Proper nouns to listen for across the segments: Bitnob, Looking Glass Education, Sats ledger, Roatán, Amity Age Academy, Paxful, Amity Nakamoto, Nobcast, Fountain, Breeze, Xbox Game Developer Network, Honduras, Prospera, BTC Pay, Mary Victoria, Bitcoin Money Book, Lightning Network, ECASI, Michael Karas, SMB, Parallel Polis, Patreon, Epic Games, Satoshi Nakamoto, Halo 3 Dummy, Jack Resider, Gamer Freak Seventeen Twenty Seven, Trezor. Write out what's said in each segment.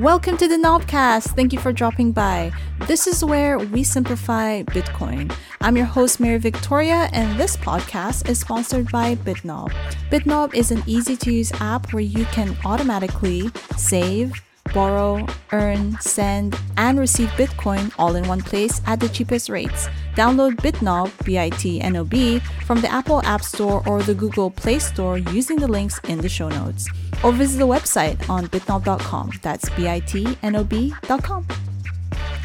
Welcome to the Nobcast. Thank you for dropping by. This is where we simplify Bitcoin. I'm your host, Mary Victoria, and this podcast is sponsored by Bitnob. Bitnob is an easy-to-use app where you can automatically save, borrow, earn, send, and receive Bitcoin all in one place at the cheapest rates. Download Bitnob, BITNOB, from the Apple App Store or the Google Play Store using the links in the show notes. Or visit the website on bitnob.com. That's BITNOB.com.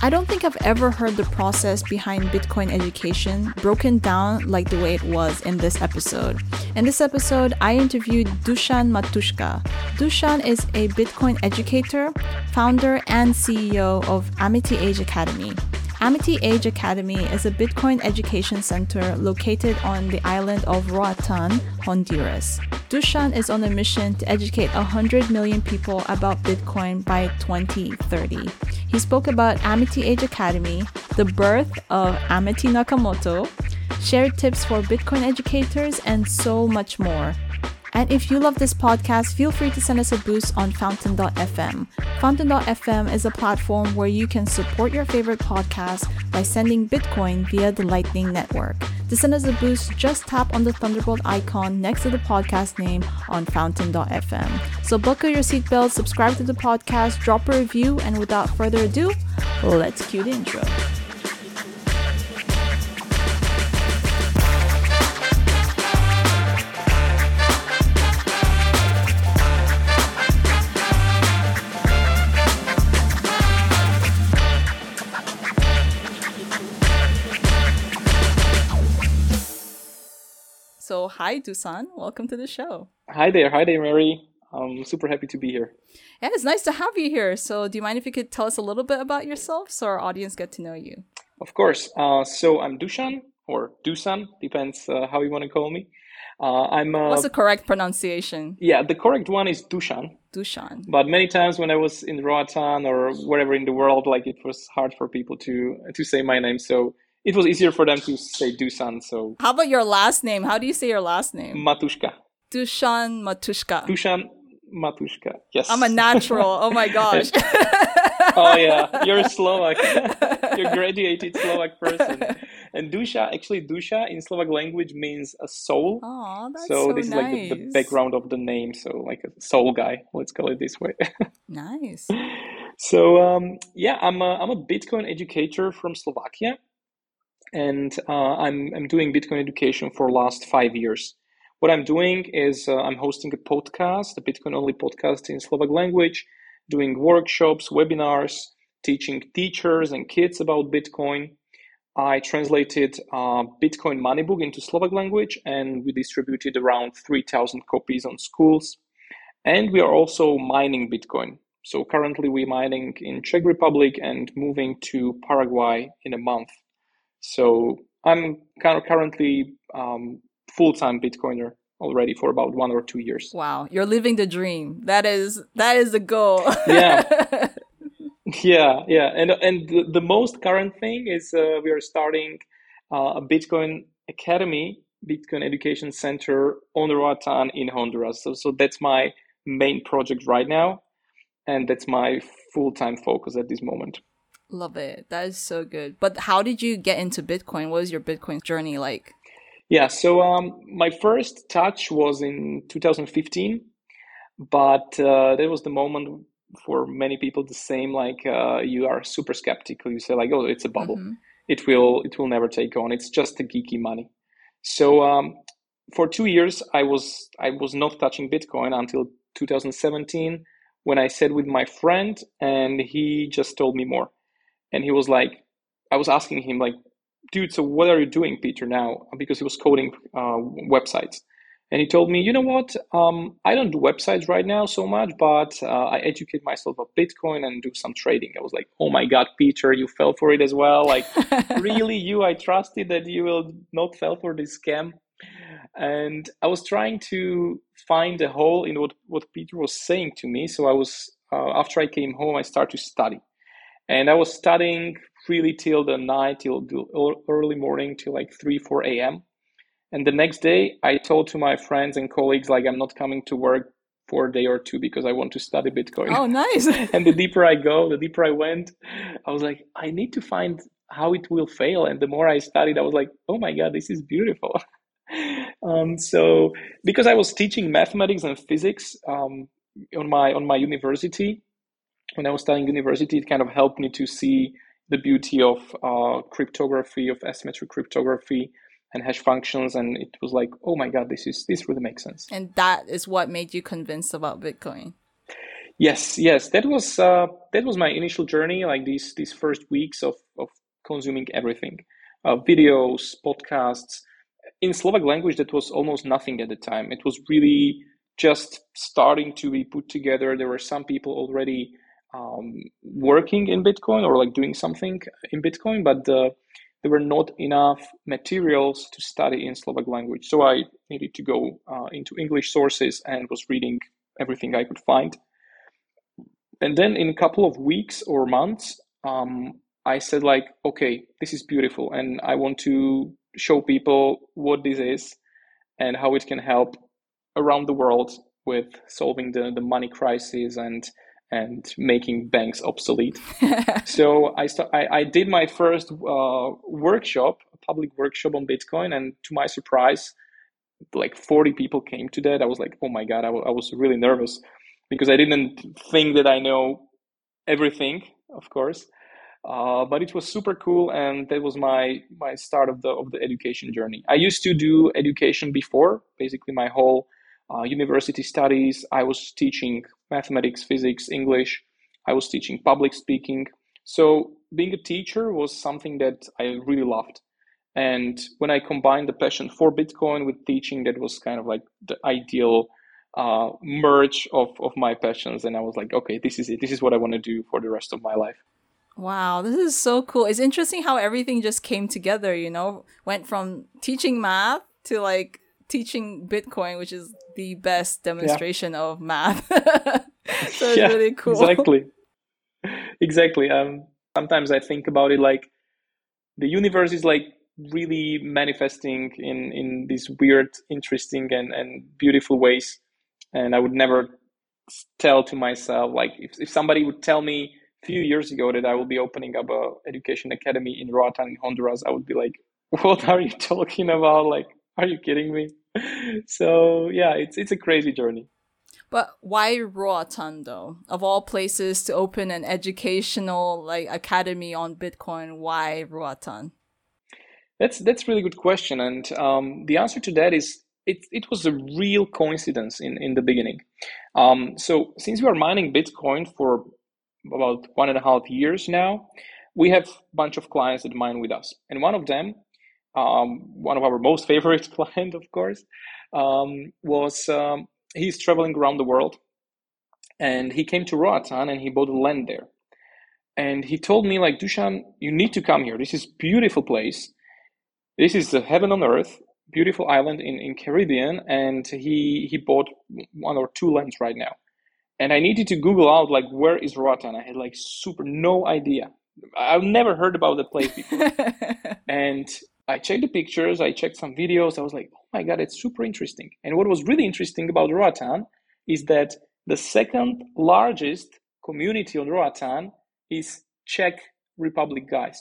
I don't think I've ever heard the process behind Bitcoin education broken down like the way it was in this episode. In this episode, I interviewed Dusan Matuska. Dusan is a Bitcoin educator, founder, and CEO of Amity Age Academy. Amity Age Academy is a Bitcoin education center located on the island of Roatán, Honduras. Dusan is on a mission to educate 100 million people about Bitcoin by 2030. He spoke about Amity Age Academy, the birth of Amity Nakamoto, shared tips for Bitcoin educators, and so much more. And if you love this podcast, feel free to send us a boost on Fountain.fm. Fountain.fm is a platform where you can support your favorite podcast by sending Bitcoin via the Lightning Network. To send us a boost, just tap on the Thunderbolt icon next to the podcast name on Fountain.fm. So buckle your seatbelt, subscribe to the podcast, drop a review, and without further ado, let's cue the intro. So hi, Dusan. Welcome to the show. Hi there, Mary. I'm super happy to be here. Yeah, it's nice to have you here. So do you mind if you could tell us a little bit about yourself so our audience get to know you? Of course. So I'm Dusan, or Dusan, depends how you want to call me. What's the correct pronunciation? Yeah, the correct one is Dusan. Dusan. But many times when I was in Roatan or wherever in the world, like it was hard for people to say my name. So it was easier for them to say Dusan, so... How about your last name? How do you say your last name? Matuska. Dusan Matuska. Dusan Matuska, yes. I'm a natural. Oh my gosh. Oh yeah, you're Slovak. You're a graduated Slovak person. And Duša in Slovak language means a soul. Oh, that's so this nice. Is like the background of the name, so like a soul guy, let's call it this way. Nice. So I'm a Bitcoin educator from Slovakia. And I'm doing Bitcoin education for the last 5 years. What I'm doing is I'm hosting a podcast, a Bitcoin-only podcast in Slovak language, doing workshops, webinars, teaching teachers and kids about Bitcoin. I translated Bitcoin Money Book into Slovak language, and we distributed around 3,000 copies on schools. And we are also mining Bitcoin. So currently we're mining in Czech Republic and moving to Paraguay in a month. So I'm kind of currently full-time Bitcoiner already for about 1 or 2 years. Wow, you're living the dream. That is the goal. Yeah. And the most current thing is we are starting a Bitcoin Academy, Bitcoin Education Center on Roatán in Honduras. So that's my main project right now, and that's my full-time focus at this moment. Love it. That is so good. But how did you get into Bitcoin? What was your Bitcoin journey like? Yeah, so my first touch was in 2015, but that was the moment for many people the same, like you are super skeptical. You say like, oh, it's a bubble. Mm-hmm. It will never take on. It's just a geeky money. So for 2 years, I was not touching Bitcoin until 2017 when I sat with my friend and he just told me more. And he was like, I was asking him like, dude, so what are you doing, Peter, now? Because he was coding websites. And he told me, you know what? I don't do websites right now so much, but I educate myself on Bitcoin and do some trading. I was like, oh my God, Peter, you fell for it as well. Like, really, I trusted that you will not fall for this scam. And I was trying to find a hole in what Peter was saying to me. So I was, after I came home, I started to study. And I was studying really till the night, till the early morning, till like 3, 4 a.m. And the next day, I told to my friends and colleagues, like, I'm not coming to work for a day or two because I want to study Bitcoin. Oh, nice. And the deeper I go, the deeper I went, I was like, I need to find how it will fail. And the more I studied, I was like, oh my God, this is beautiful. So because I was teaching mathematics and physics on my university, when I was studying university, it kind of helped me to see the beauty of cryptography, of asymmetric cryptography and hash functions. And it was like, oh my God, this really makes sense. And that is what made you convinced about Bitcoin. Yes. That was my initial journey, like these first weeks of consuming everything, videos, podcasts. In Slovak language, that was almost nothing at the time. It was really just starting to be put together. There were some people already working in Bitcoin or like doing something in Bitcoin, but there were not enough materials to study in Slovak language. So I needed to go into English sources and was reading everything I could find. And then in a couple of weeks or months, I said like, okay, this is beautiful. And I want to show people what this is and how it can help around the world with solving the money crisis and making banks obsolete. So I did my first workshop, a public workshop on Bitcoin. And to my surprise, like 40 people came to that. I was like, oh my God, I was really nervous because I didn't think that I know everything, of course. But it was super cool. And that was my start of the education journey. I used to do education before, basically my whole university studies. I was teaching mathematics, physics, English. I was teaching public speaking. So being a teacher was something that I really loved. And when I combined the passion for Bitcoin with teaching, that was kind of like the ideal merge of my passions. And I was like, okay, this is it. This is what I want to do for the rest of my life. Wow, this is so cool. It's interesting how everything just came together, you know, went from teaching math to like teaching Bitcoin, which is the best demonstration of math. So it's really cool. Exactly. Sometimes I think about it like the universe is like really manifesting in these weird, interesting and beautiful ways. And I would never tell to myself, like if somebody would tell me few years ago that I will be opening up a education academy in Roatán in Honduras, I would be like, what are you talking about? Like, are you kidding me? So yeah, it's a crazy journey. But why Roatán though? Of all places to open an educational like academy on Bitcoin, why Roatán? That's a really good question. And the answer to that is it was a real coincidence in the beginning. So since we are mining Bitcoin for about 1.5 years now, we have a bunch of clients that mine with us. And one of them, one of our most favorite client, of course, was he's traveling around the world. And he came to Roatán and he bought land there. And he told me like, Dusan, you need to come here. This is beautiful place. This is the heaven on earth, beautiful island in Caribbean. And he bought 1 or 2 lands right now. And I needed to Google out, like, where is Roatán? I had, like, no idea. I've never heard about the place before. And I checked the pictures. I checked some videos. I was like, oh, my God, it's super interesting. And what was really interesting about Roatán is that the second largest community on Roatán is Czech Republic guys,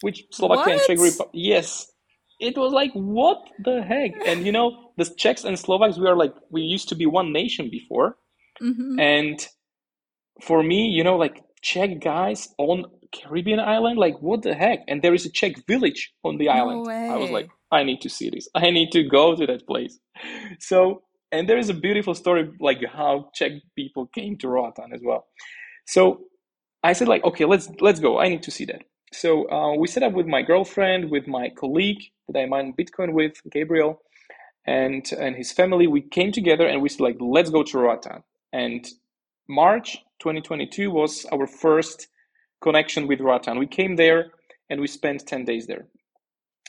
which Slovakia and Czech Republic. Yes. It was like, what the heck? And, you know, the Czechs and Slovaks, we used to be one nation before. Mm-hmm. And for me, you know, like Czech guys on Caribbean island, like what the heck? And there is a Czech village on the island. Way. I was like, I need to see this. I need to go to that place. So, and there is a beautiful story, like how Czech people came to Roatán as well. So I said like, okay, let's go. I need to see that. So we set up with my girlfriend, with my colleague that I mine Bitcoin with, Gabriel, and his family. We came together and we said like, let's go to Roatán. And March 2022 was our first connection with Roatán. We came there and we spent 10 days there.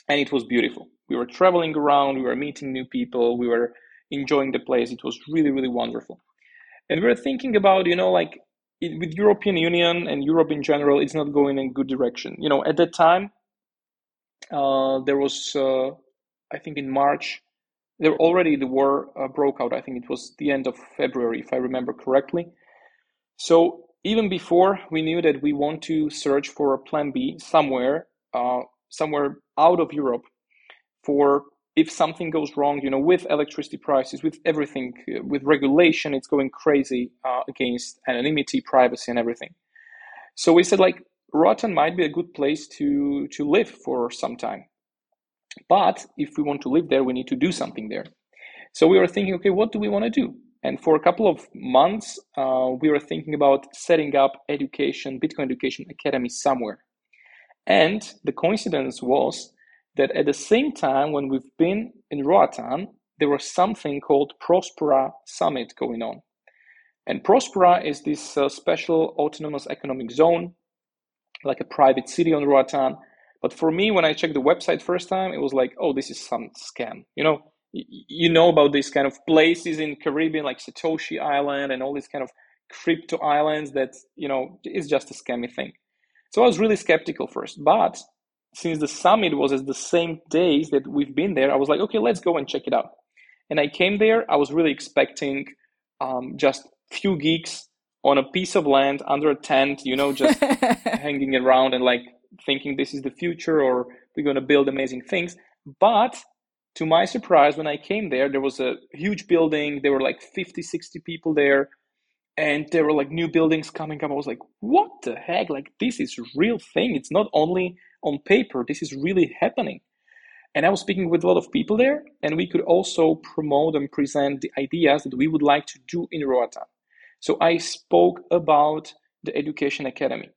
And it was beautiful. We were traveling around. We were meeting new people. We were enjoying the place. It was really, really wonderful. And we were thinking about, you know, like with European Union and Europe in general, it's not going in a good direction. You know, at that time, there was, I think in March, there already the war broke out. I think it was the end of February, if I remember correctly. So even before, we knew that we want to search for a plan B somewhere out of Europe, for if something goes wrong, you know, with electricity prices, with everything, with regulation, it's going crazy against anonymity, privacy, and everything. So we said, like, Roatán might be a good place to live for some time. But if we want to live there, we need to do something there. So we were thinking, okay, what do we want to do? And for a couple of months, we were thinking about setting up Bitcoin Education Academy somewhere. And the coincidence was that at the same time when we've been in Roatán, there was something called Prospera Summit going on. And Prospera is this special autonomous economic zone, like a private city on Roatán. But for me, when I checked the website first time, it was like, oh, this is some scam. You know about these kind of places in Caribbean, like Satoshi Island and all these kind of crypto islands that, you know, is just a scammy thing. So I was really skeptical first. But since the summit was at the same days that we've been there, I was like, okay, let's go and check it out. And I came there. I was really expecting just few geeks on a piece of land under a tent, you know, just hanging around and like thinking this is the future or we're going to build amazing things. But to my surprise, when I came there, there was a huge building. There were like 50, 60 people there. And there were like new buildings coming up. I was like, what the heck? Like, this is real thing. It's not only on paper. This is really happening. And I was speaking with a lot of people there. And we could also promote and present the ideas that we would like to do in Roatán. So I spoke about the Education Academy.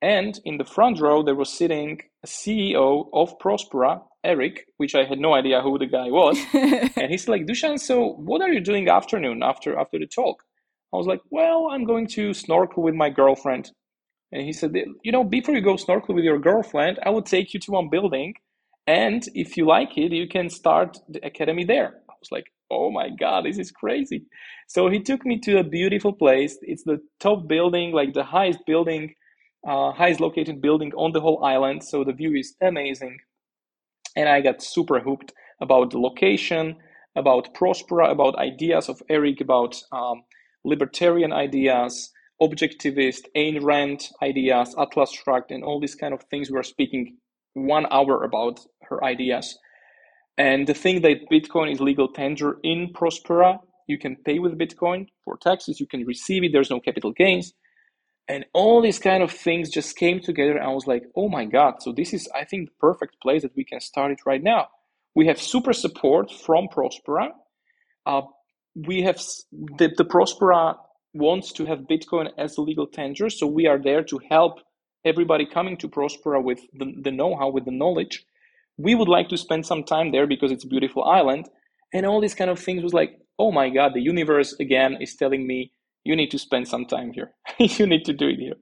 And in the front row, there was sitting a CEO of Prospera, Eric, which I had no idea who the guy was. And he's like, Dusan, so what are you doing afternoon after the talk? I was like, well, I'm going to snorkel with my girlfriend. And he said, you know, before you go snorkel with your girlfriend, I will take you to one building. And if you like it, you can start the academy there. I was like, oh my God, this is crazy. So he took me to a beautiful place. It's the top building, like the highest building. Highest located building on the whole island, so the view is amazing. And I got super hooked about the location, about Prospera, about ideas of Eric, about libertarian ideas, objectivist, Ayn Rand ideas, Atlas Shrugged, and all these kind of things. We were speaking 1 hour about her ideas. And the thing that Bitcoin is legal tender in Prospera, you can pay with Bitcoin for taxes, you can receive it, there's no capital gains. And all these kind of things just came together. And I was like, oh my God. So this is, I think, the perfect place that we can start it right now. We have super support from Prospera. We have the Prospera wants to have Bitcoin as a legal tender. So we are there to help everybody coming to Prospera with the know-how, with the knowledge. We would like to spend some time there because it's a beautiful island. And all these kind of things was like, oh my God, the universe again is telling me, you need to spend some time here. You need to do it here.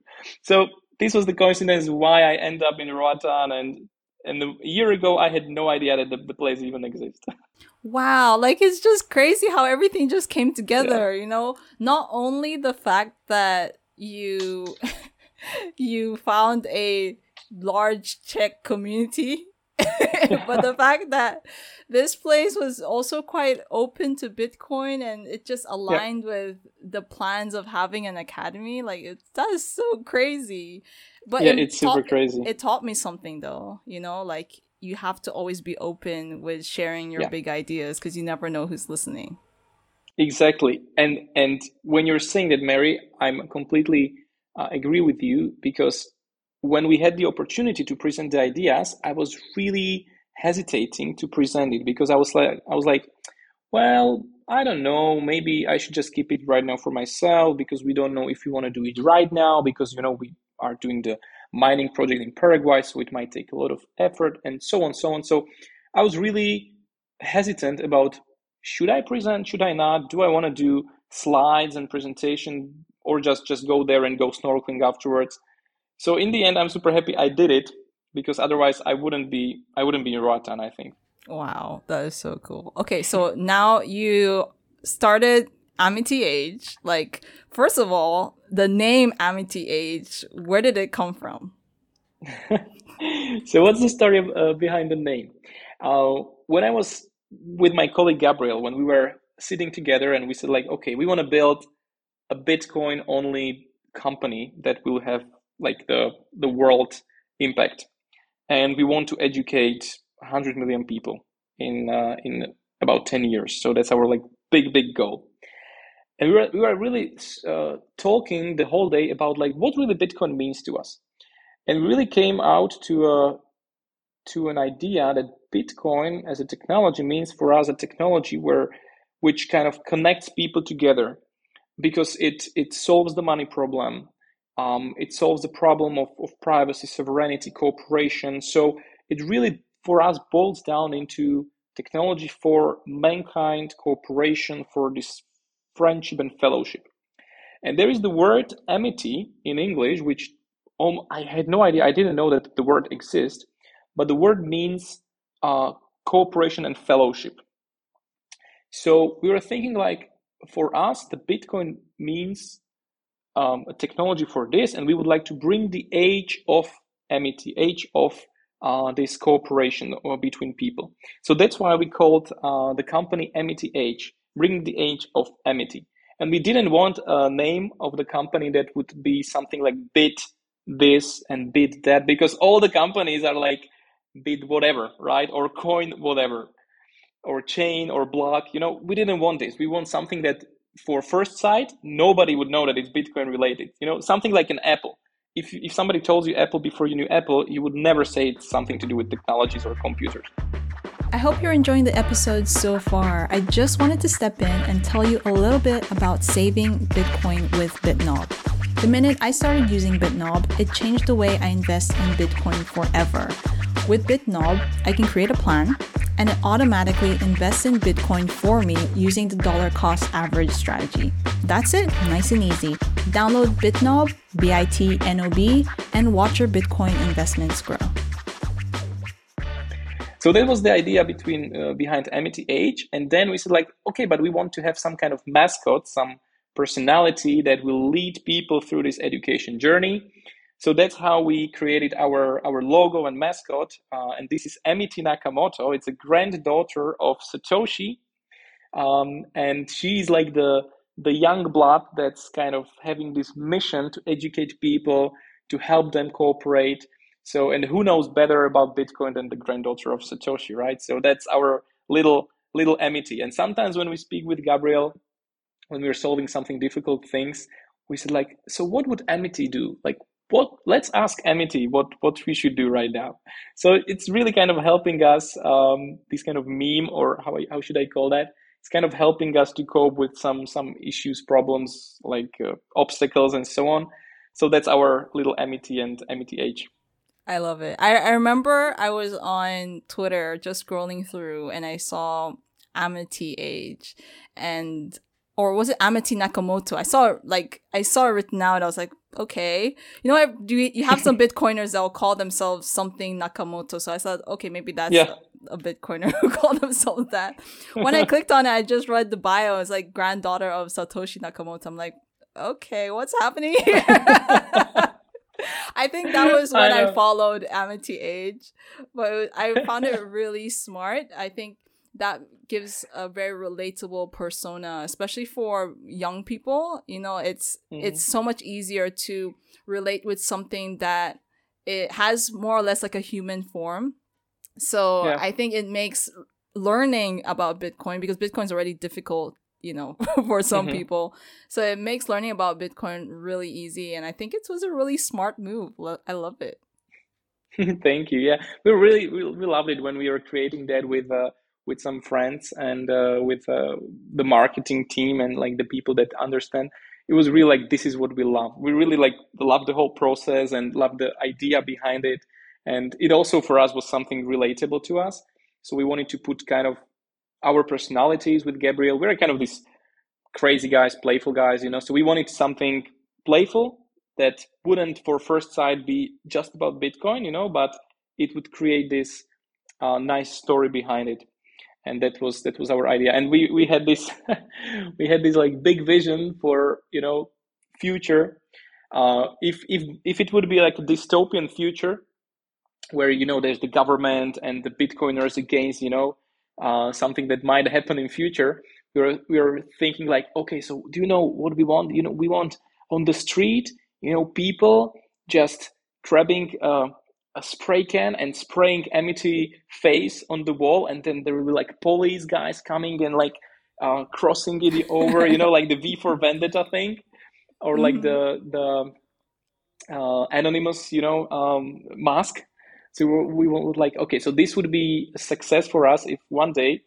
So this was the coincidence why I end up in Roatán. And a year ago, I had no idea that the place even exists. Wow. Like, it's just crazy how everything just came together, yeah. You know? Not only the fact that you found a large Czech community, but the fact that this place was also quite open to Bitcoin and it just aligned with the plans of having an academy, like that is so crazy. But yeah, it's super crazy. It taught me something though, you know, like you have to always be open with sharing your big ideas because you never know who's listening. Exactly. And when you're saying that, Mary, I'm completely agree with you because when we had the opportunity to present the ideas, I was really hesitating to present it because I was like, well, I don't know, maybe I should just keep it right now for myself because we don't know if we want to do it right now because, you know, we are doing the mining project in Paraguay, so it might take a lot of effort and so on. So I was really hesitant about, should I present, should I not? Do I want to do slides and presentation or just go there and go snorkeling afterwards? So in the end, I'm super happy I did it because otherwise I wouldn't be in Roatán, I think. Wow, that is so cool. Okay, so now you started Amity Age. Like, first of all, the name Amity Age, where did it come from? So what's the story behind the name? When I was with my colleague Gabriel, when we were sitting together and we said like, okay, we want to build a Bitcoin only company that will have like the world impact. And we want to educate 100 million people in about 10 years. So that's our like big goal. And we were really talking the whole day about like what really Bitcoin means to us. And we really came out to an idea that Bitcoin as a technology means for us a technology which kind of connects people together, because it solves the money problem. It solves the problem of privacy, sovereignty, cooperation. So it really, for us, boils down into technology for mankind, cooperation, for this friendship and fellowship. And there is the word amity in English, which I had no idea. I didn't know that the word exists, but the word means cooperation and fellowship. So we were thinking like, for us, the Bitcoin means a technology for this, and we would like to bring the age of amity, age of this cooperation between people. So that's why we called the company Amity Age, bring the age of amity. And we didn't want a name of the company that would be something like Bit this and Bit that, because all the companies are like Bit whatever, right? Or Coin whatever, or Chain or Block. You know, we didn't want this. We want something that for first sight, nobody would know that it's Bitcoin related. You know, something like an Apple. If somebody told you Apple before you knew Apple, you would never say it's something to do with technologies or computers. I hope you're enjoying the episode so far. I just wanted to step in and tell you a little bit about saving Bitcoin with Bitnob. The minute I started using Bitnob, it changed the way I invest in Bitcoin forever. With Bitnob, I can create a plan, and it automatically invests in Bitcoin for me using the dollar-cost average strategy. That's it, nice and easy. Download Bitnob, BITNOB, and watch your Bitcoin investments grow. So that was the idea behind Amity Age, and then we said like, okay, but we want to have some kind of mascot, some personality that will lead people through this education journey. So that's how we created our logo and mascot. And this is Amity Nakamoto. It's a granddaughter of Satoshi. And she's like the young blood that's kind of having this mission to educate people, to help them cooperate. So, and who knows better about Bitcoin than the granddaughter of Satoshi, right? So that's our little Amity. And sometimes when we speak with Gabriel, when we're solving something difficult things, we said like, so what would Amity do? Like, let's ask Amity what we should do right now. So it's really kind of helping us, this kind of meme, or how should I call that? It's kind of helping us to cope with some issues, problems, like obstacles and so on. So that's our little Amity and Amity Age. I love it. I remember I was on Twitter just scrolling through and I saw Amity Age and... Or was it Amity Nakamoto? I saw it written out. I was like, okay. You know, you have some Bitcoiners that will call themselves something Nakamoto. So I thought, okay, maybe that's a Bitcoiner who called themselves that. When I clicked on it, I just read the bio. It's like granddaughter of Satoshi Nakamoto. I'm like, okay, what's happening here? I think that was when I followed Amity Age. But I found it really smart. I think that gives a very relatable persona, especially for young people. You know, it's so much easier to relate with something that it has more or less like a human form. So I think it makes learning about Bitcoin, because Bitcoin's already difficult, you know, for some people. So it makes learning about Bitcoin really easy. And I think it was a really smart move. I love it. Thank you. Yeah, we loved it when we were creating that with some friends and with the marketing team and like the people that understand. It was really like, this is what we love. We really like love the whole process and love the idea behind it. And it also for us was something relatable to us. So we wanted to put kind of our personalities with Gabriel. We're kind of these crazy guys, playful guys, you know. So we wanted something playful that wouldn't for first sight be just about Bitcoin, you know, but it would create this nice story behind it. And that was our idea, and we had this like big vision for, you know, future. If it would be like a dystopian future, where, you know, there's the government and the Bitcoiners against, you know, something that might happen in future, we're thinking like, okay, so do you know what we want? You know, we want on the street, you know, people just grabbing a spray can and spraying Amity face on the wall, and then there will be like police guys coming and like crossing it over, you know, like the V for Vendetta thing, or like the anonymous, you know, mask. So we would like, okay, so this would be a success for us if one day,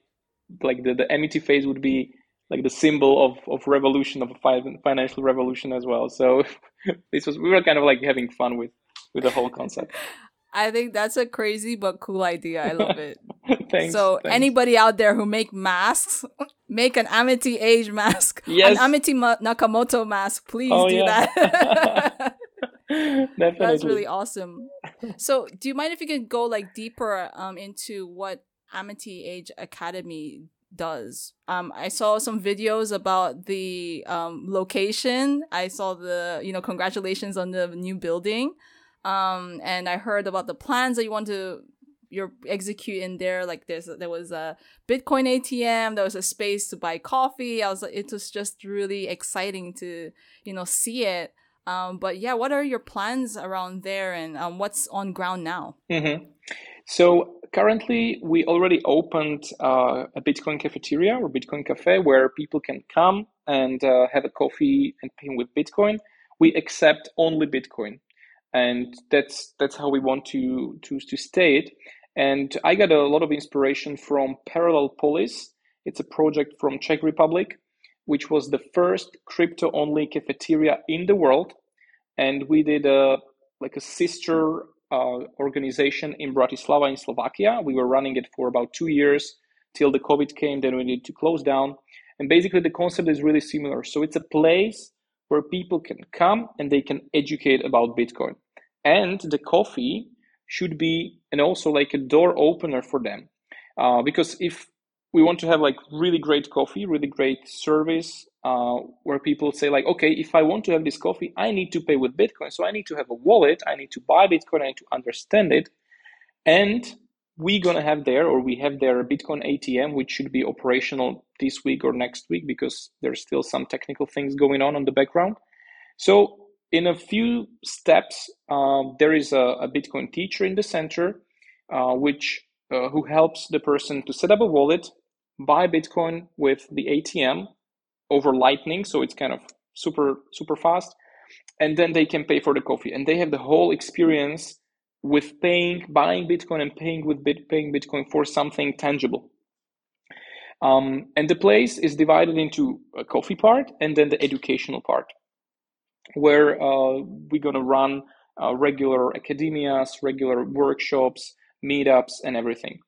like the Amity face would be like the symbol of revolution, of a financial revolution as well. So we were kind of like having fun with the whole concept. I think that's a crazy but cool idea. I love it. Thanks. Anybody out there who make masks, make an Amity Age mask, yes. An Amity Nakamoto mask, please do that. Definitely. That's really awesome. So do you mind if you can go like deeper into what Amity Age Academy does? I saw some videos about the location. I saw the, you know, congratulations on the new building. And I heard about the plans that you want to execute in there. Like there was a Bitcoin ATM, there was a space to buy coffee. It was just really exciting to, you know, see it. But yeah, what are your plans around there, and what's on ground now? Mm-hmm. So currently we already opened a Bitcoin cafeteria or Bitcoin cafe where people can come and have a coffee and pay with Bitcoin. We accept only Bitcoin. And that's how we want to stay it. And I got a lot of inspiration from Parallel Polis. It's a project from Czech Republic, which was the first crypto-only cafeteria in the world. And we did a sister organization in Bratislava in Slovakia. We were running it for about 2 years till the COVID came, then we needed to close down. And basically the concept is really similar. So it's a place where people can come and they can educate about Bitcoin. And the coffee should be, and also like a door opener for them. Because if we want to have like really great coffee, really great service, where people say like, okay, if I want to have this coffee, I need to pay with Bitcoin. So I need to have a wallet. I need to buy Bitcoin. I need to understand it. And we have there a Bitcoin ATM, which should be operational this week or next week, because there's still some technical things going on the background. So in a few steps, there is a Bitcoin teacher in the center, who helps the person to set up a wallet, buy Bitcoin with the ATM over Lightning. So it's kind of super, super fast. And then they can pay for the coffee, and they have the whole experience with buying Bitcoin and paying Bitcoin for something tangible. And the place is divided into a coffee part and then the educational part, where we're going to run regular academias, regular workshops, meetups, and everything.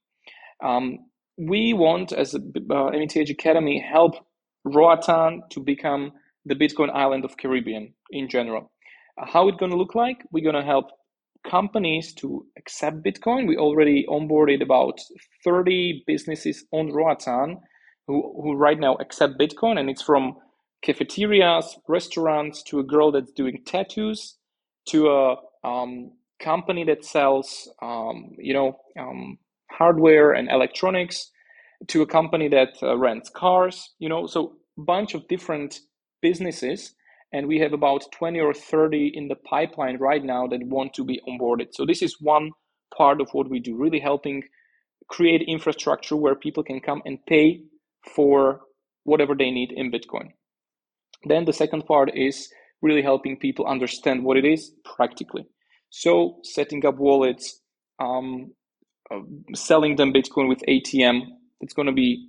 We want, as Amity Age Academy, help Roatán to become the Bitcoin island of Caribbean in general. How it's going to look like? We're going to help companies to accept Bitcoin. We already onboarded about 30 businesses on Roatán who right now accept Bitcoin, and it's from cafeterias, restaurants, to a girl that's doing tattoos, to a company that sells hardware and electronics, to a company that rents cars, you know, so a bunch of different businesses. And we have about 20 or 30 in the pipeline right now that want to be onboarded. So this is one part of what we do, really helping create infrastructure where people can come and pay for whatever they need in Bitcoin. Then the second part is really helping people understand what it is practically. So setting up wallets, selling them Bitcoin with ATM. It's going to be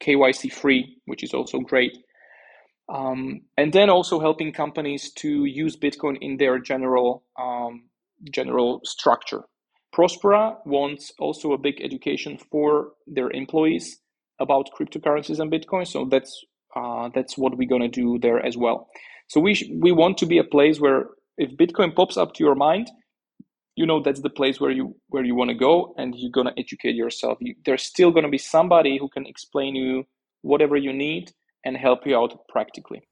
KYC free, which is also great. And then also helping companies to use Bitcoin in their general structure. Prospera wants also a big education for their employees about cryptocurrencies and Bitcoin. So that's what we're going to do there as well. So we want to be a place where if Bitcoin pops up to your mind, you know, that's the place where you want to go, and you're going to educate yourself. There's still going to be somebody who can explain you whatever you need and help you out practically.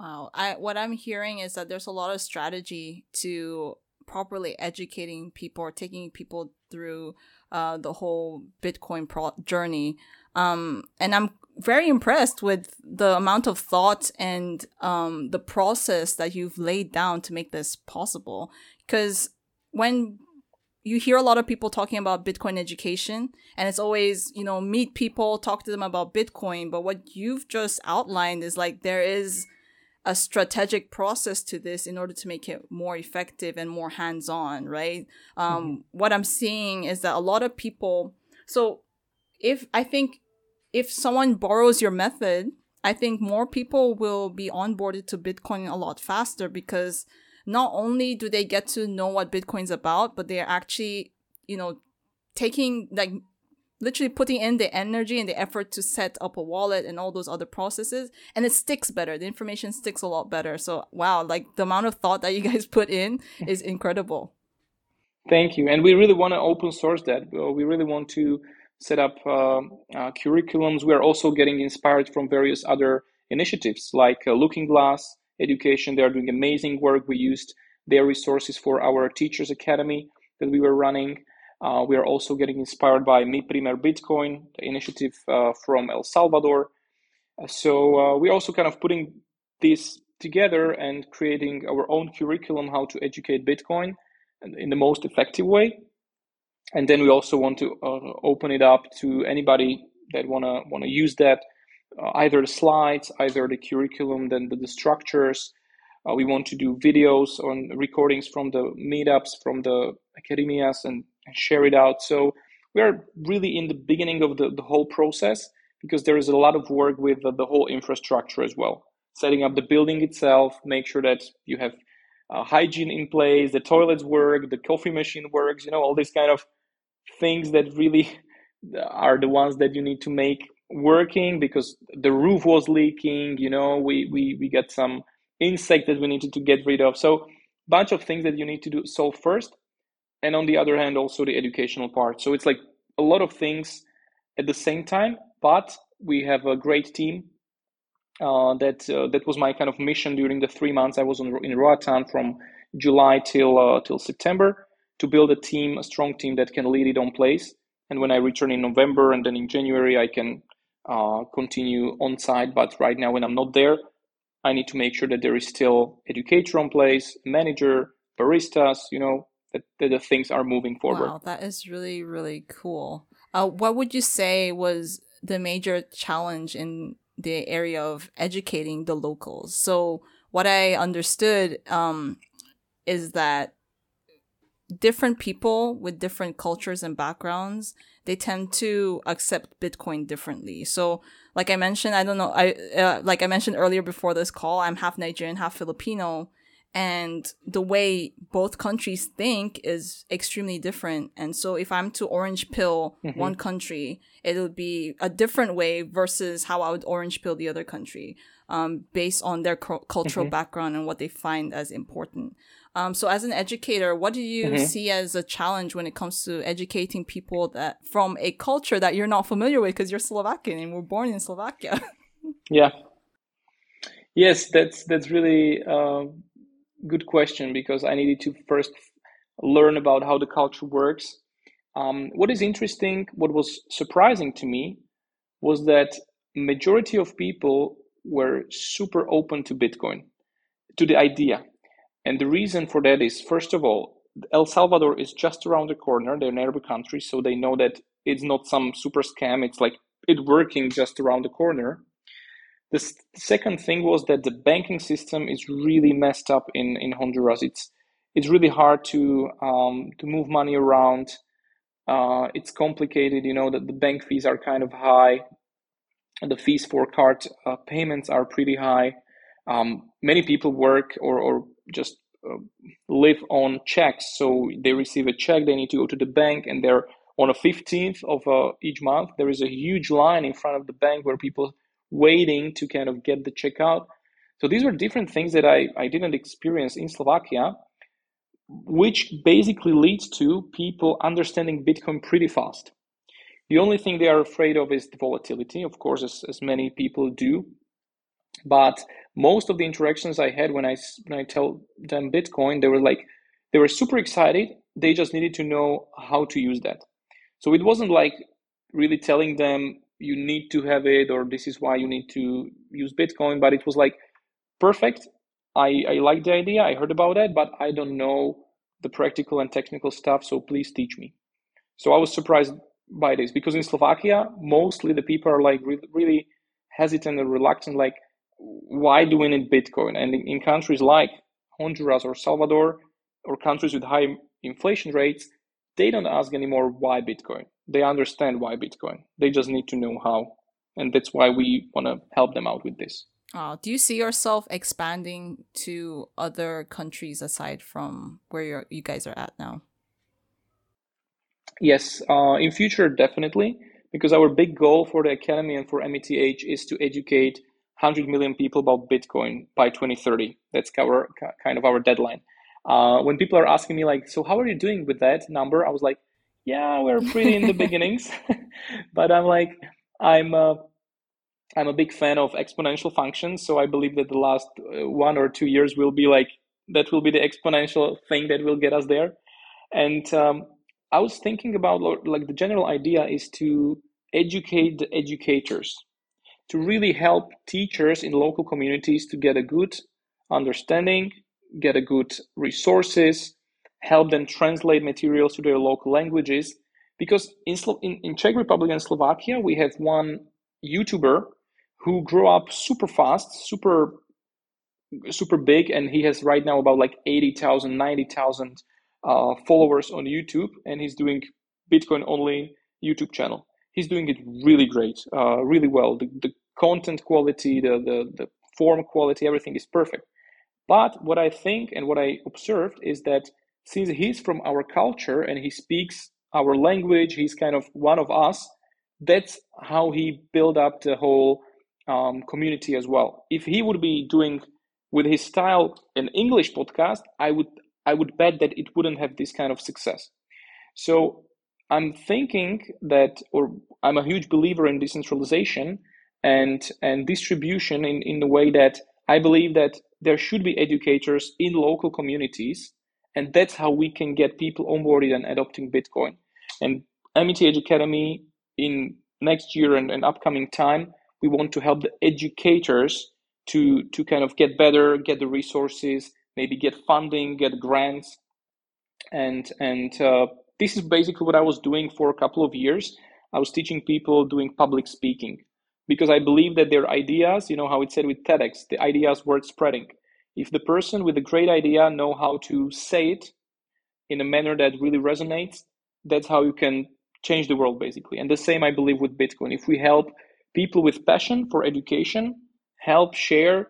Wow. What I'm hearing is that there's a lot of strategy to properly educating people or taking people through the whole Bitcoin journey. And I'm very impressed with the amount of thought and the process that you've laid down to make this possible. Because when you hear a lot of people talking about Bitcoin education, and it's always, you know, meet people, talk to them about Bitcoin. But what you've just outlined is like there is a strategic process to this in order to make it more effective and more hands-on, right? What I'm seeing is that a lot of people... So if someone borrows your method, I think more people will be onboarded to Bitcoin a lot faster, because not only do they get to know what Bitcoin's about, but they're actually, you know, taking, like, literally putting in the energy and the effort to set up a wallet and all those other processes. And it sticks better. The information sticks a lot better. So, wow, like the amount of thought that you guys put in is incredible. Thank you. And we really want to open source that. We really want to set up curriculums. We are also getting inspired from various other initiatives like Looking Glass Education. They are doing amazing work. We used their resources for our Teachers Academy that we were running. We are also getting inspired by Mi Primer Bitcoin, the initiative from El Salvador. So we're also kind of putting this together and creating our own curriculum, how to educate Bitcoin in the most effective way. And then we also want to open it up to anybody that wanna use that, either the slides, either the curriculum, then the structures. We want to do videos on recordings from the meetups, from the academias, and share it out. So we are really in the beginning of the whole process, because there is a lot of work with the whole infrastructure as well. Setting up the building itself, make sure that you have hygiene in place, the toilets work, the coffee machine works, you know, all these kind of things that really are the ones that you need to make working, because the roof was leaking, you know, we got some insect that we needed to get rid of. So bunch of things that you need to do solve first. And on the other hand, also the educational part. So it's like a lot of things at the same time, but we have a great team. That was my kind of mission during the 3 months I was in Roatán, from July till September, to build a team, a strong team that can lead it on place. And when I return in November and then in January, I can continue on site. But right now, when I'm not there, I need to make sure that there is still educator on place, manager, baristas, you know, that the things are moving forward. Wow, that is really, really cool. What would you say was the major challenge in the area of educating the locals? So what I understood is that different people with different cultures and backgrounds, they tend to accept Bitcoin differently. So like I mentioned, like I mentioned earlier before this call, I'm half Nigerian, half Filipino. And the way both countries think is extremely different. And so if I'm to orange pill one country, it'll be a different way versus how I would orange pill the other country, based on their cultural background and what they find as important. So as an educator, what do you see as a challenge when it comes to educating people that from a culture that you're not familiar with, because you're Slovakian and were born in Slovakia? Yeah. Yes, that's really... good question, because I needed to first learn about how the culture works. What is interesting, what was surprising to me, was that majority of people were super open to Bitcoin, to the idea. And the reason for that is, first of all, El Salvador is just around the corner. They're an Arab country, so they know that it's not some super scam. It's like it working just around the corner. The second thing was that the banking system is really messed up in Honduras. It's really hard to move money around. It's complicated, you know, that the bank fees are kind of high. The fees for card payments are pretty high. Many people work or just live on checks. So they receive a check, they need to go to the bank, and they're on the 15th of each month. There is a huge line in front of the bank where people waiting to kind of get the checkout. So these were different things that I didn't experience in Slovakia, which basically leads to people understanding Bitcoin pretty fast. The only thing they are afraid of is the volatility, of course, as many people do. But most of the interactions I had when I tell them Bitcoin, they were like, They were super excited. They just needed to know how to use that. So it wasn't like really telling them you need to have it or this is why you need to use Bitcoin, but it was like, perfect. I like the idea. I heard about it, but I don't know the practical and technical stuff. So please teach me. So I was surprised by this because in Slovakia, mostly the people are like really hesitant and reluctant. Like, why do we need Bitcoin? And in countries like Honduras or Salvador or countries with high inflation rates, they don't ask anymore why Bitcoin. They understand why Bitcoin. They just need to know how. And that's why we want to help them out with this. Do you see yourself expanding to other countries aside from where you guys are at now? Yes, in future, definitely, because our big goal for the Academy and for MITH is to educate 100 million people about Bitcoin by 2030. That's kind of our deadline. When people are asking me like, so how are you doing with that number? I was like, yeah, we're pretty in the beginnings, but I'm a big fan of exponential functions. So I believe that the last 1 or 2 years will be like, that will be the exponential thing that will get us there. And I was thinking about like the general idea is to educate the educators, to really help teachers in local communities to get a good understanding, get a good resources, help them translate materials to their local languages. Because in Czech Republic and Slovakia, we have one YouTuber who grew up super fast, super big, and he has right now about like 80,000, 90,000 followers on YouTube, and he's doing Bitcoin-only YouTube channel. He's doing it really great, really well. The content quality, the form quality, everything is perfect. But what I think and what I observed is that since he's from our culture and he speaks our language, he's kind of one of us, that's how he built up the whole community as well. If he would be doing with his style an English podcast, I would bet that it wouldn't have this kind of success. So I'm thinking that, or I'm a huge believer in decentralization and distribution in the way that I believe that there should be educators in local communities, and that's how we can get people onboarded and adopting Bitcoin. And Amity Age Academy, in next year and upcoming time, we want to help the educators to kind of get better, get the resources, maybe get funding, get grants. And this is basically what I was doing for a couple of years. I was teaching people doing public speaking because I believe that their ideas, you know how it's said with TEDx, the ideas worth spreading. If the person with a great idea know how to say it in a manner that really resonates, that's how you can change the world, basically. And the same, I believe, with Bitcoin. If we help people with passion for education, help share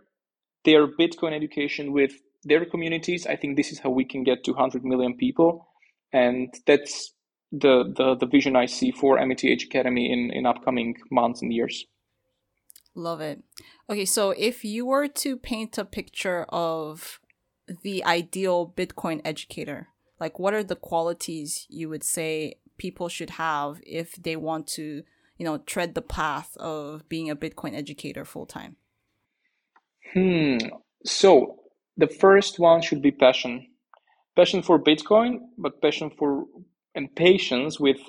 their Bitcoin education with their communities, I think this is how we can get to 100 million people. And that's the vision I see for Amity Age Academy in upcoming months and years. Love it. Okay, so if you were to paint a picture of the ideal Bitcoin educator, like what are the qualities you would say people should have if they want to, you know, tread the path of being a Bitcoin educator full-time? So the first one should be passion. Passion for Bitcoin, but passion for and patience with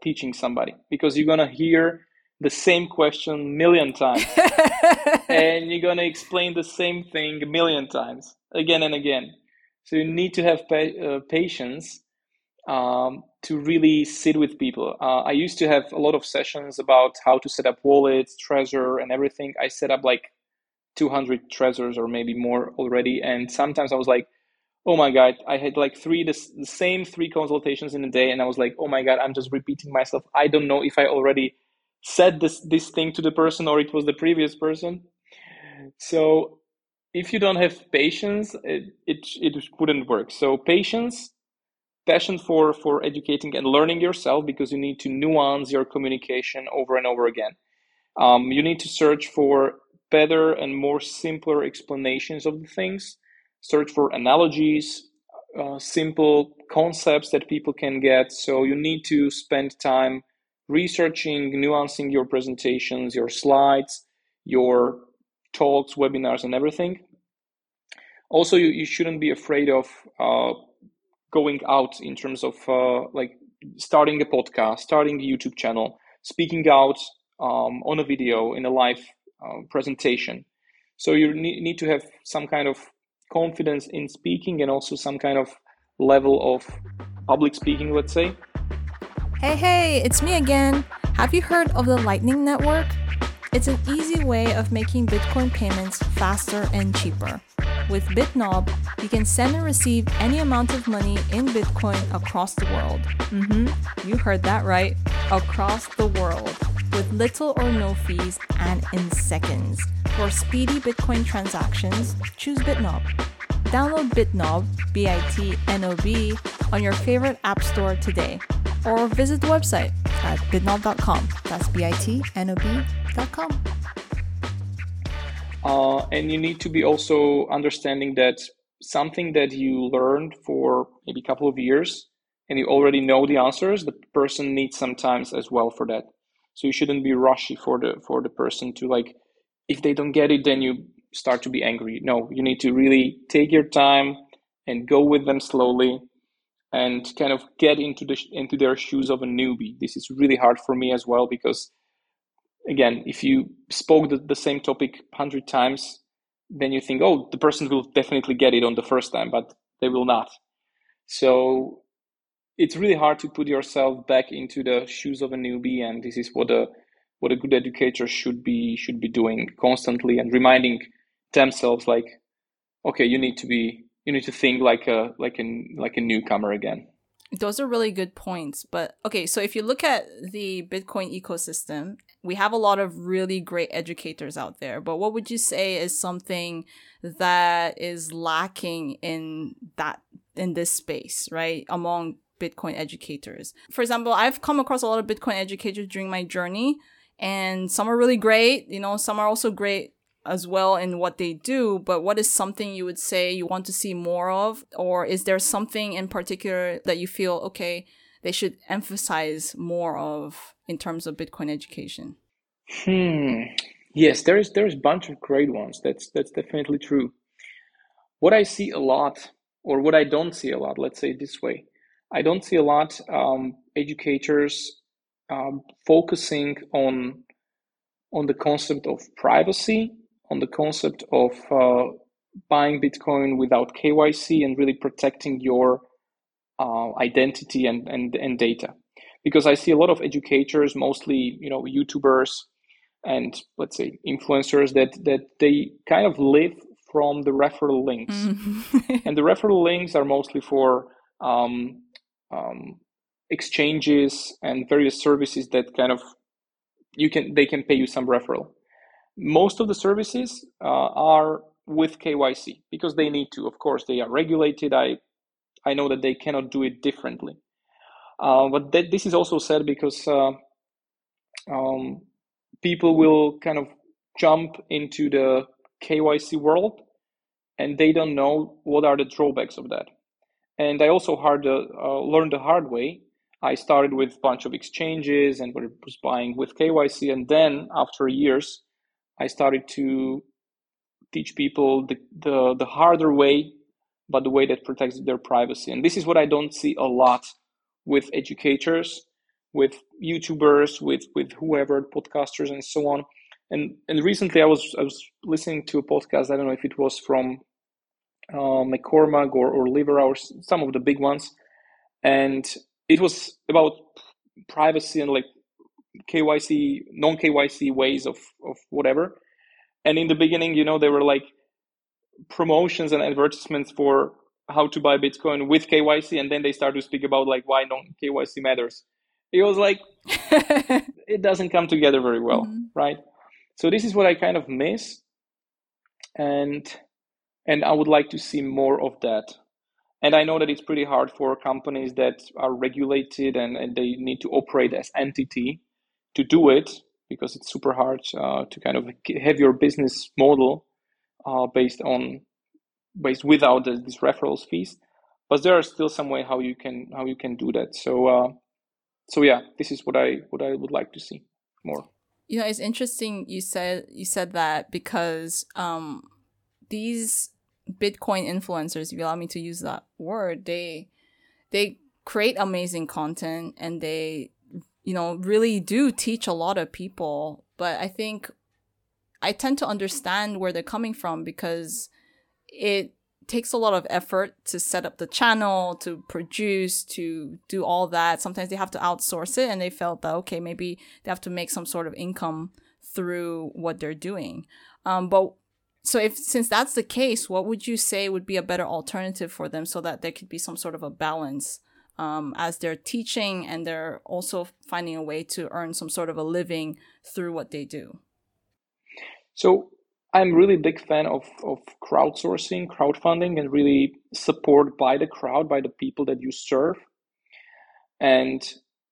teaching somebody, because you're going to hear the same question a million times and you're going to explain the same thing a million times again and again. So you need to have patience to really sit with people. I used to have a lot of sessions about how to set up wallets, Trezor, and everything. I set up like 200 Trezors or maybe more already. And sometimes I was like, oh my God, I had like the same three consultations in a day. And I was like, oh my God, I'm just repeating myself. I don't know if I already said this thing to the person or it was the previous person. So if you don't have patience, it wouldn't work. So patience, passion for educating and learning yourself, because you need to nuance your communication over and over again. You need to search for better and more simpler explanations of the things, search for analogies, simple concepts that people can get. So you need to spend time researching, nuancing your presentations, your slides, your talks, webinars, and everything. Also, you shouldn't be afraid of going out in terms of like starting a podcast, starting a YouTube channel, speaking out on a video in a live presentation. So you need to have some kind of confidence in speaking and also some kind of level of public speaking, let's say. Hey, it's me again. Have you heard of the Lightning Network? It's an easy way of making Bitcoin payments faster and cheaper. With Bitnob, you can send and receive any amount of money in Bitcoin across the world. You heard that right. Across the world, with little or no fees and in seconds. For speedy Bitcoin transactions, choose Bitnob. Download Bitnob, B-I-T-N-O-B, on your favorite app store today, or visit the website at bitnob.com. That's bitnob.com. And you need to be also understanding that something that you learned for maybe a couple of years and you already know the answers, the person needs some time as well for that. So you shouldn't be rushy for the person to, like, if they don't get it, then you start to be angry. No, you need to really take your time and go with them slowly and kind of get into their shoes of a newbie. This is really hard for me as well, because again, if you spoke the same topic 100 times, then you think, oh, the person will definitely get it on the first time, but they will not. So it's really hard to put yourself back into the shoes of a newbie, and this is what a good educator should be doing constantly and reminding themselves, like, okay, you need to think like a newcomer again. Those are really good points. But okay, so if you look at the Bitcoin ecosystem, we have a lot of really great educators out there, but what would you say is something that is lacking in this space, right, among Bitcoin educators? For example, I've come across a lot of Bitcoin educators during my journey, and some are really great, some are also great as well in what they do. But what is something you would say you want to see more of? Or is there something in particular that you feel, okay, they should emphasize more of in terms of Bitcoin education? Yes, there's a bunch of great ones. That's definitely true. What I see a lot, or what I don't see a lot, let's say it this way. I don't see a lot educators focusing on the concept of privacy, on the concept of buying Bitcoin without KYC and really protecting your identity and data. Because I see a lot of educators, mostly YouTubers and let's say influencers, that they kind of live from the referral links. And the referral links are mostly for exchanges and various services that kind of they can pay you some referral. Most of the services are with KYC because they need to. Of course, they are regulated. I know that they cannot do it differently. But this is also sad because people will kind of jump into the KYC world and they don't know what are the drawbacks of that. And I also learned the hard way. I started with a bunch of exchanges and was buying with KYC. And then after years, I started to teach people the harder way, but the way that protects their privacy. And this is what I don't see a lot with educators, with YouTubers, with whoever, podcasters and so on. And recently I was listening to a podcast. I don't know if it was from McCormack or Livera or some of the big ones, and it was about privacy and like KYC, non-KYC ways of whatever. And in the beginning, there were like promotions and advertisements for how to buy Bitcoin with KYC, and then they started to speak about like why non-KYC matters. It was like it doesn't come together very well, right? So this is what I kind of miss, and I would like to see more of that. And I know that it's pretty hard for companies that are regulated and they need to operate as entity to do it, because it's super hard to kind of have your business model based without these referrals fees. But there are still some way how you can do that. So yeah, this is what I would like to see more. It's interesting you said that because these Bitcoin influencers, if you allow me to use that word, they they create amazing content and they, you know, really do teach a lot of people. But I think I tend to understand where they're coming from because it takes a lot of effort to set up the channel, to produce, to do all that. Sometimes they have to outsource it, and they felt that, okay, maybe they have to make some sort of income through what they're doing. But so if, since that's the case, what would you say would be a better alternative for them so that there could be some sort of a balance as they're teaching and they're also finding a way to earn some sort of a living through what they do? So I'm really big fan of crowdsourcing, crowdfunding, and really support by the crowd, by the people that you serve. And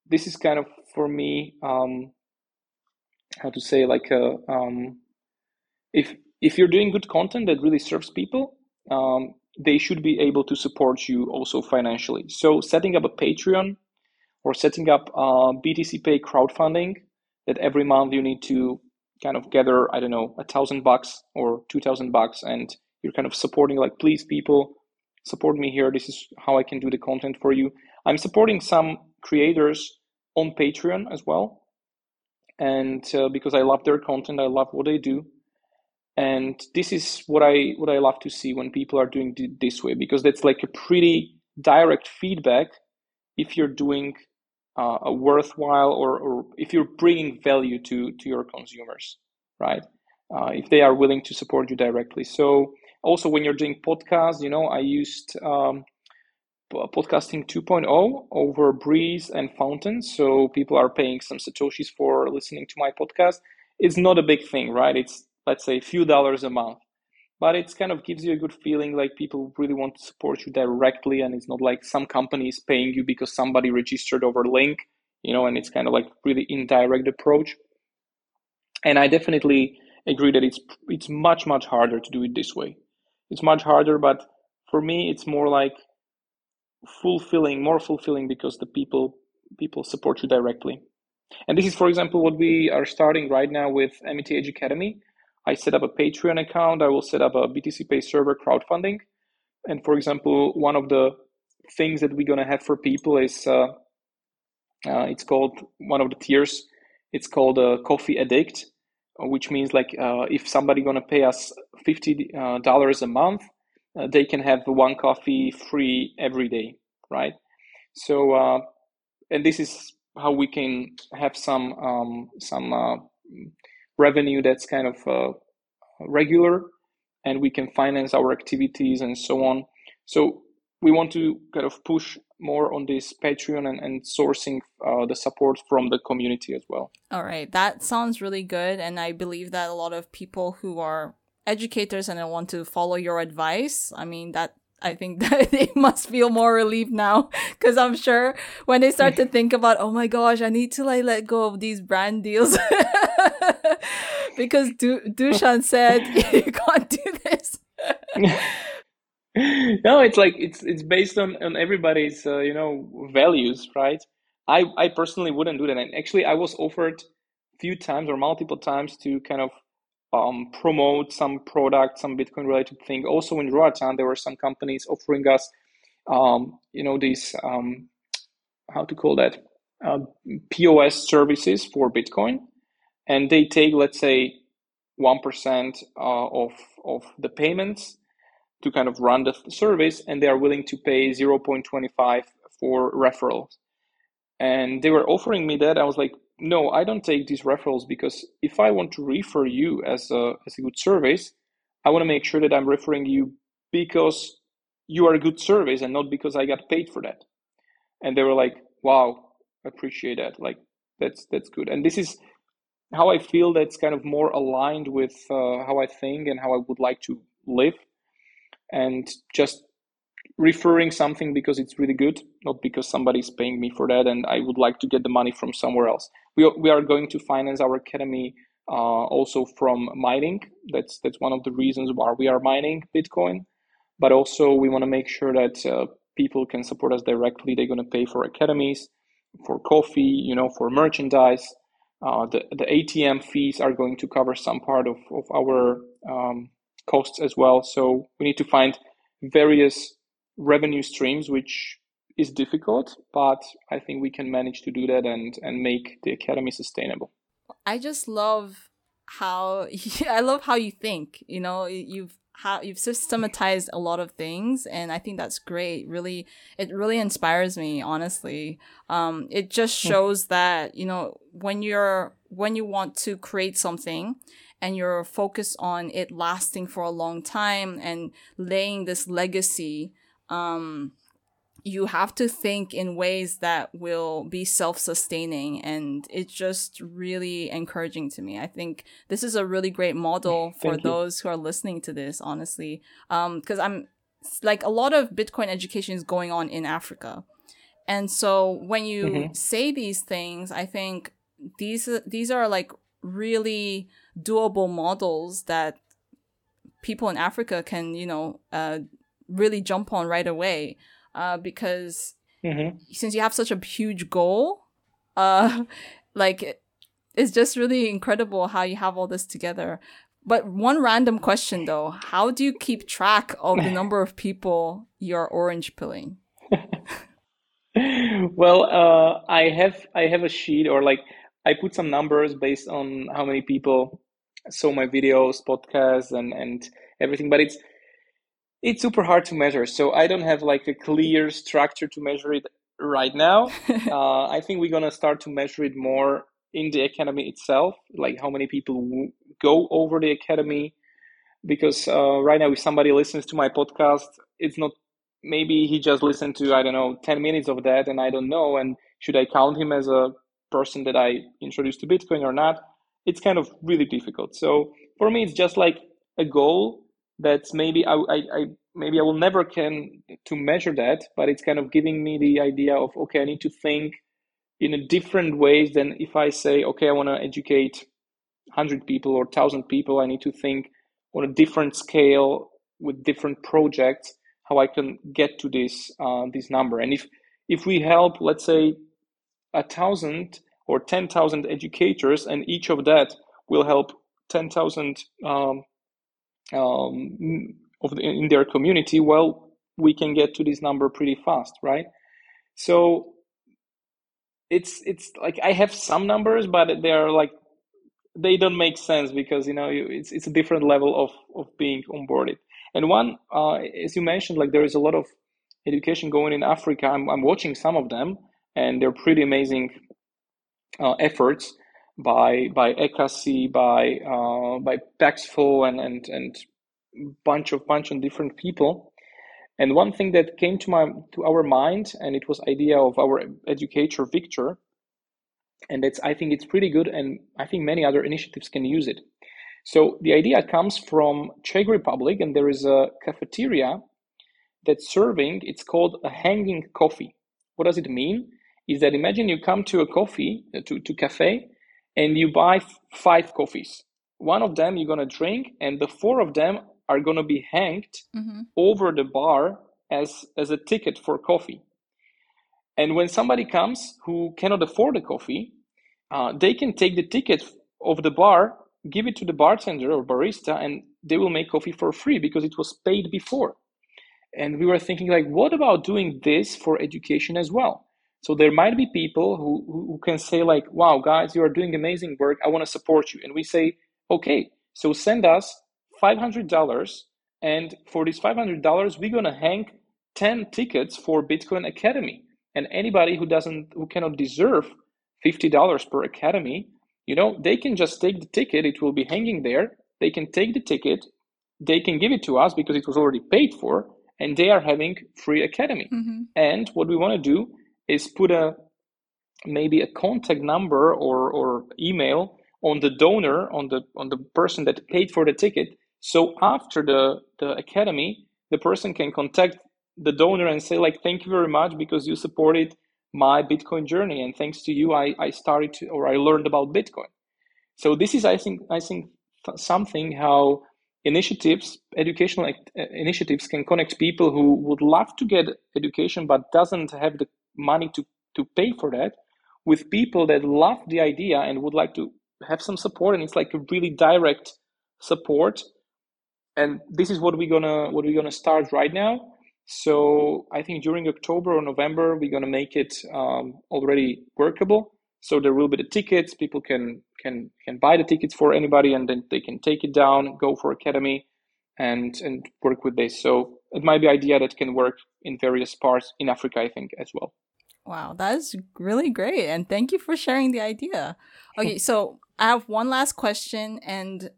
this is kind of, for me, how to say, like, if you're doing good content that really serves people, they should be able to support you also financially. So setting up a Patreon or setting up BTC Pay crowdfunding that every month you need to kind of gather, I don't know, $1,000 or $2,000, and you're kind of supporting, like, please people, support me here. This is how I can do the content for you. I'm supporting some creators on Patreon as well, and because I love their content, I love what they do, and this is what I love to see when people are doing this way, because that's like a pretty direct feedback if you're doing a worthwhile, or if you're bringing value to your consumers, right? If they are willing to support you directly. So also when you're doing podcasts, you know, I used Podcasting 2.0 over Breeze and Fountain. So people are paying some satoshis for listening to my podcast. It's not a big thing, right? It's, let's say, a few dollars a month, but it's kind of gives you a good feeling, like people really want to support you directly, and it's not like some company is paying you because somebody registered over link, you know, and it's kind of like really indirect approach. And I definitely agree that it's much, much harder to do it this way. It's much harder, but for me, it's more like fulfilling because the people support you directly. And this is, for example, what we are starting right now with Amity Age Academy. I set up a Patreon account. I will set up a BTC Pay server crowdfunding. And for example, one of the things that we're going to have for people is, it's called, one of the tiers, it's called a coffee addict, which means like if somebody going to pay us $50 a month, they can have one coffee free every day, right? So, and this is how we can have some revenue that's kind of regular, and we can finance our activities and so on. So we want to kind of push more on this Patreon and sourcing the support from the community as well. All right. That sounds really good. And I believe that a lot of people who are educators and want to follow your advice, I mean, I think that they must feel more relieved now, because I'm sure when they start to think about, oh my gosh, I need to like let go of these brand deals because Dusan said you can't do this. No, it's like it's based on everybody's you know, values, right? I personally wouldn't do that, and actually I was offered few times or multiple times to kind of promote some product, some Bitcoin related thing. Also in Roatán, there were some companies offering us, you know, these, how to call that, POS services for Bitcoin. And they take, let's say, 1% of the payments to kind of run the service, and they are willing to pay 0.25 for referrals. And they were offering me that. I was like, no, I don't take these referrals, because if I want to refer you as a good service, I want to make sure that I'm referring you because you are a good service and not because I got paid for that. And they were like, wow, appreciate that. Like, that's good. And this is how I feel that's kind of more aligned with how I think and how I would like to live. And just referring something because it's really good, not because somebody's paying me for that and I would like to get the money from somewhere else. We are going to finance our academy also from mining. That's one of the reasons why we are mining Bitcoin, but also we want to make sure that people can support us directly. They're going to pay for academies, for coffee, you know, for merchandise. The ATM fees are going to cover some part of our costs as well. So we need to find various revenue streams which is difficult, but I think we can manage to do that and make the academy sustainable. I just love how you think. You know, you've systematized a lot of things, and I think that's great. Really, it really inspires me, honestly. It just shows that, you know, when you want to create something and you're focused on it lasting for a long time and laying this legacy, you have to think in ways that will be self-sustaining, and it's just really encouraging to me. I think this is a really great model for those who are listening to this, honestly, because I'm like, a lot of Bitcoin education is going on in Africa. And so when you say these things, I think these are like really doable models that people in Africa can, you know, really jump on right away. Because since you have such a huge goal, it's just really incredible how you have all this together. But one random question though, how do you keep track of the number of people you're orange pilling? Well, I have a sheet, or like I put some numbers based on how many people saw my videos, podcasts, and everything, but it's super hard to measure. So I don't have like a clear structure to measure it right now. I think we're going to start to measure it more in the academy itself, like how many people go over the academy. Because right now, if somebody listens to my podcast, it's not, maybe he just listened to, I don't know, 10 minutes of that, and I don't know. And should I count him as a person that I introduced to Bitcoin or not? It's kind of really difficult. So for me, it's just like a goal that's maybe I will never can to measure that, but it's kind of giving me the idea of, okay, I need to think in a different ways than if I say, okay, I want to educate 100 people or 1,000 people. I need to think on a different scale with different projects, how I can get to this number. And if we help, let's say 1,000 or 10,000 educators, and each of that will help 10,000 in their community, well, we can get to this number pretty fast, right? So it's like I have some numbers, but they're like, they don't make sense because, you know, it's a different level of being onboarded. And one, as you mentioned, like there is a lot of education going in Africa. I'm watching some of them, and they're pretty amazing efforts by ECASI, by Paxful, and bunch of different people. And one thing that came to our mind, and it was idea of our educator Victor, and that's, I think it's pretty good, and I think many other initiatives can use it. So the idea comes from Czech Republic, and there is a cafeteria that's serving, it's called a hanging coffee. What does it mean? Is that imagine you come to a coffee, to cafe, and you buy five coffees. One of them you're going to drink, and the four of them are going to be hanged over the bar as a ticket for coffee. And when somebody comes who cannot afford a coffee, they can take the ticket of the bar, give it to the bartender or barista, and they will make coffee for free because it was paid before. And we were thinking, like, what about doing this for education as well? So there might be people who can say, like, wow, guys, you are doing amazing work. I want to support you. And we say, okay, so send us $500. And for this $500, we're going to hang 10 tickets for Bitcoin Academy. And anybody who cannot deserve $50 per academy, you know, they can just take the ticket. It will be hanging there. They can take the ticket. They can give it to us because it was already paid for. And they are having free academy. And what we want to do is put maybe a contact number or email on the donor, on the person that paid for the ticket. So after the academy, the person can contact the donor and say, like, thank you very much because you supported my Bitcoin journey, and thanks to you I learned about Bitcoin. So this is I think something how educational initiatives can connect people who would love to get education but doesn't have the money to pay for that, with people that love the idea and would like to have some support. And it's like a really direct support. And this is what we're gonna start right now. So I think during October or November, we're going to make it already workable. So there will be the tickets. People can buy the tickets for anybody, and then they can take it down, go for academy, and work with this. So it might be an idea that can work in various parts in Africa, I think, as well. Wow, that is really great. And thank you for sharing the idea. Okay, so I have one last question. And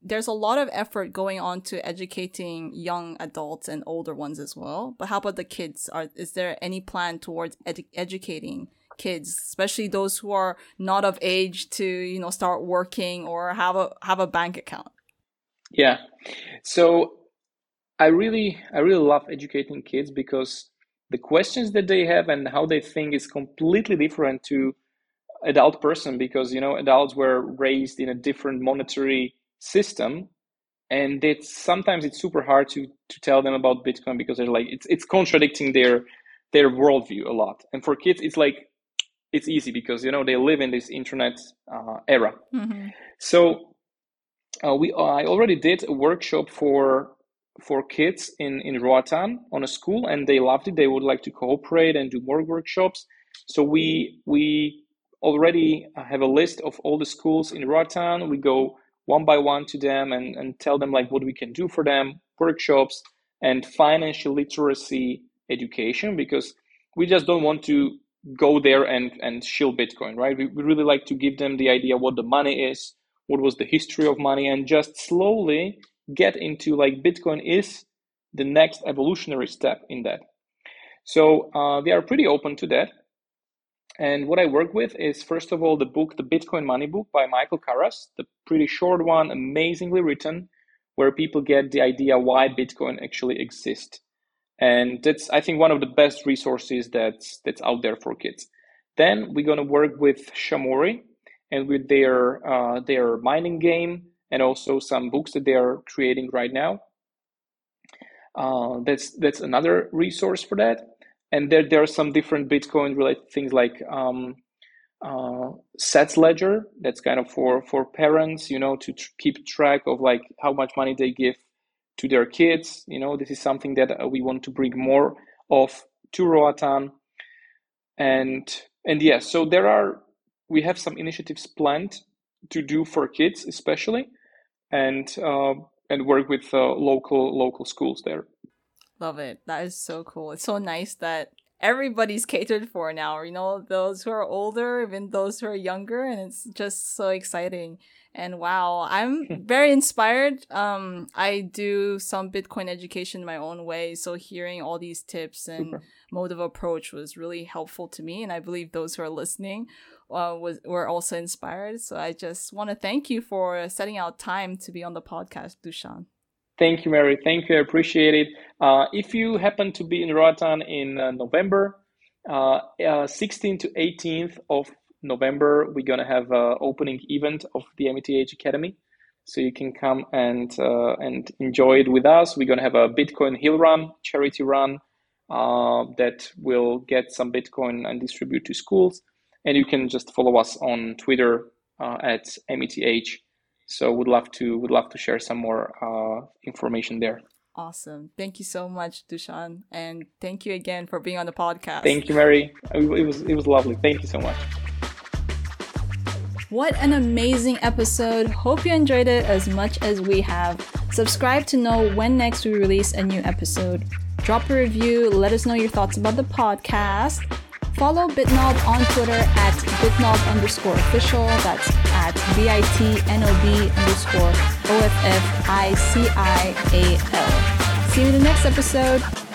there's a lot of effort going on to educating young adults and older ones as well. But how about the kids? Is there any plan towards educating kids, especially those who are not of age to, you know, start working or have a bank account? Yeah, so I really love educating kids because the questions that they have and how they think is completely different to adult person, because, you know, adults were raised in a different monetary system, and sometimes it's super hard to tell them about Bitcoin because they're like, it's contradicting their worldview a lot. And for kids, it's like, it's easy because, you know, they live in this internet era. Mm-hmm. So I already did a workshop for kids in Roatán on a school, and they loved it. They would like to cooperate and do more workshops. So we already have a list of all the schools in Roatán. We go one by one to them and tell them like what we can do for them, workshops and financial literacy education, because we just don't want to go there and shill Bitcoin, right? We really like to give them the idea what the money is, what was the history of money, and just slowly get into like Bitcoin is the next evolutionary step in that. So they are pretty open to that. And what I work with is, first of all, the book, The Bitcoin Money Book by Michael Karas, the pretty short one, amazingly written, where people get the idea why Bitcoin actually exists. And that's, I think, one of the best resources that's out there for kids. Then we're going to work with Shamori and with their mining game, and also some books that they are creating right now. That's another resource for that. And there are some different Bitcoin related things like Sats ledger. That's kind of for parents, you know, to keep track of like how much money they give to their kids. You know, this is something that we want to bring more of to Roatán. And yeah, so we have some initiatives planned to do for kids especially, and work with local schools there. Love it. That is so cool. It's so nice that everybody's catered for now, you know, those who are older, even those who are younger, and it's just so exciting. And wow, I'm very inspired. I do some Bitcoin education my own way, so hearing all these tips and Super. Mode of approach was really helpful to me, and I believe those who are listening were also inspired. So I just want to thank you for setting out time to be on the podcast, Dusan. Thank you, Mary. Thank you. I appreciate it. If you happen to be in Roatán in November, 16th to 18th of November, we're going to have an opening event of the Amity Age Academy. So you can come and enjoy it with us. We're going to have a Bitcoin Hill Run, charity run, that will get some Bitcoin and distribute to schools. And you can just follow us on Twitter at Amity Age. So would love to share some more information there. Awesome. Thank you so much, Dusan. And thank you again for being on the podcast. Thank you, Mary. It was lovely. Thank you so much. What an amazing episode. Hope you enjoyed it as much as we have. Subscribe to know when next we release a new episode. Drop a review. Let us know your thoughts about the podcast. Follow Bitnob on Twitter at Bitnob_official. That's at BITNOB_OFFICIAL. See you in the next episode.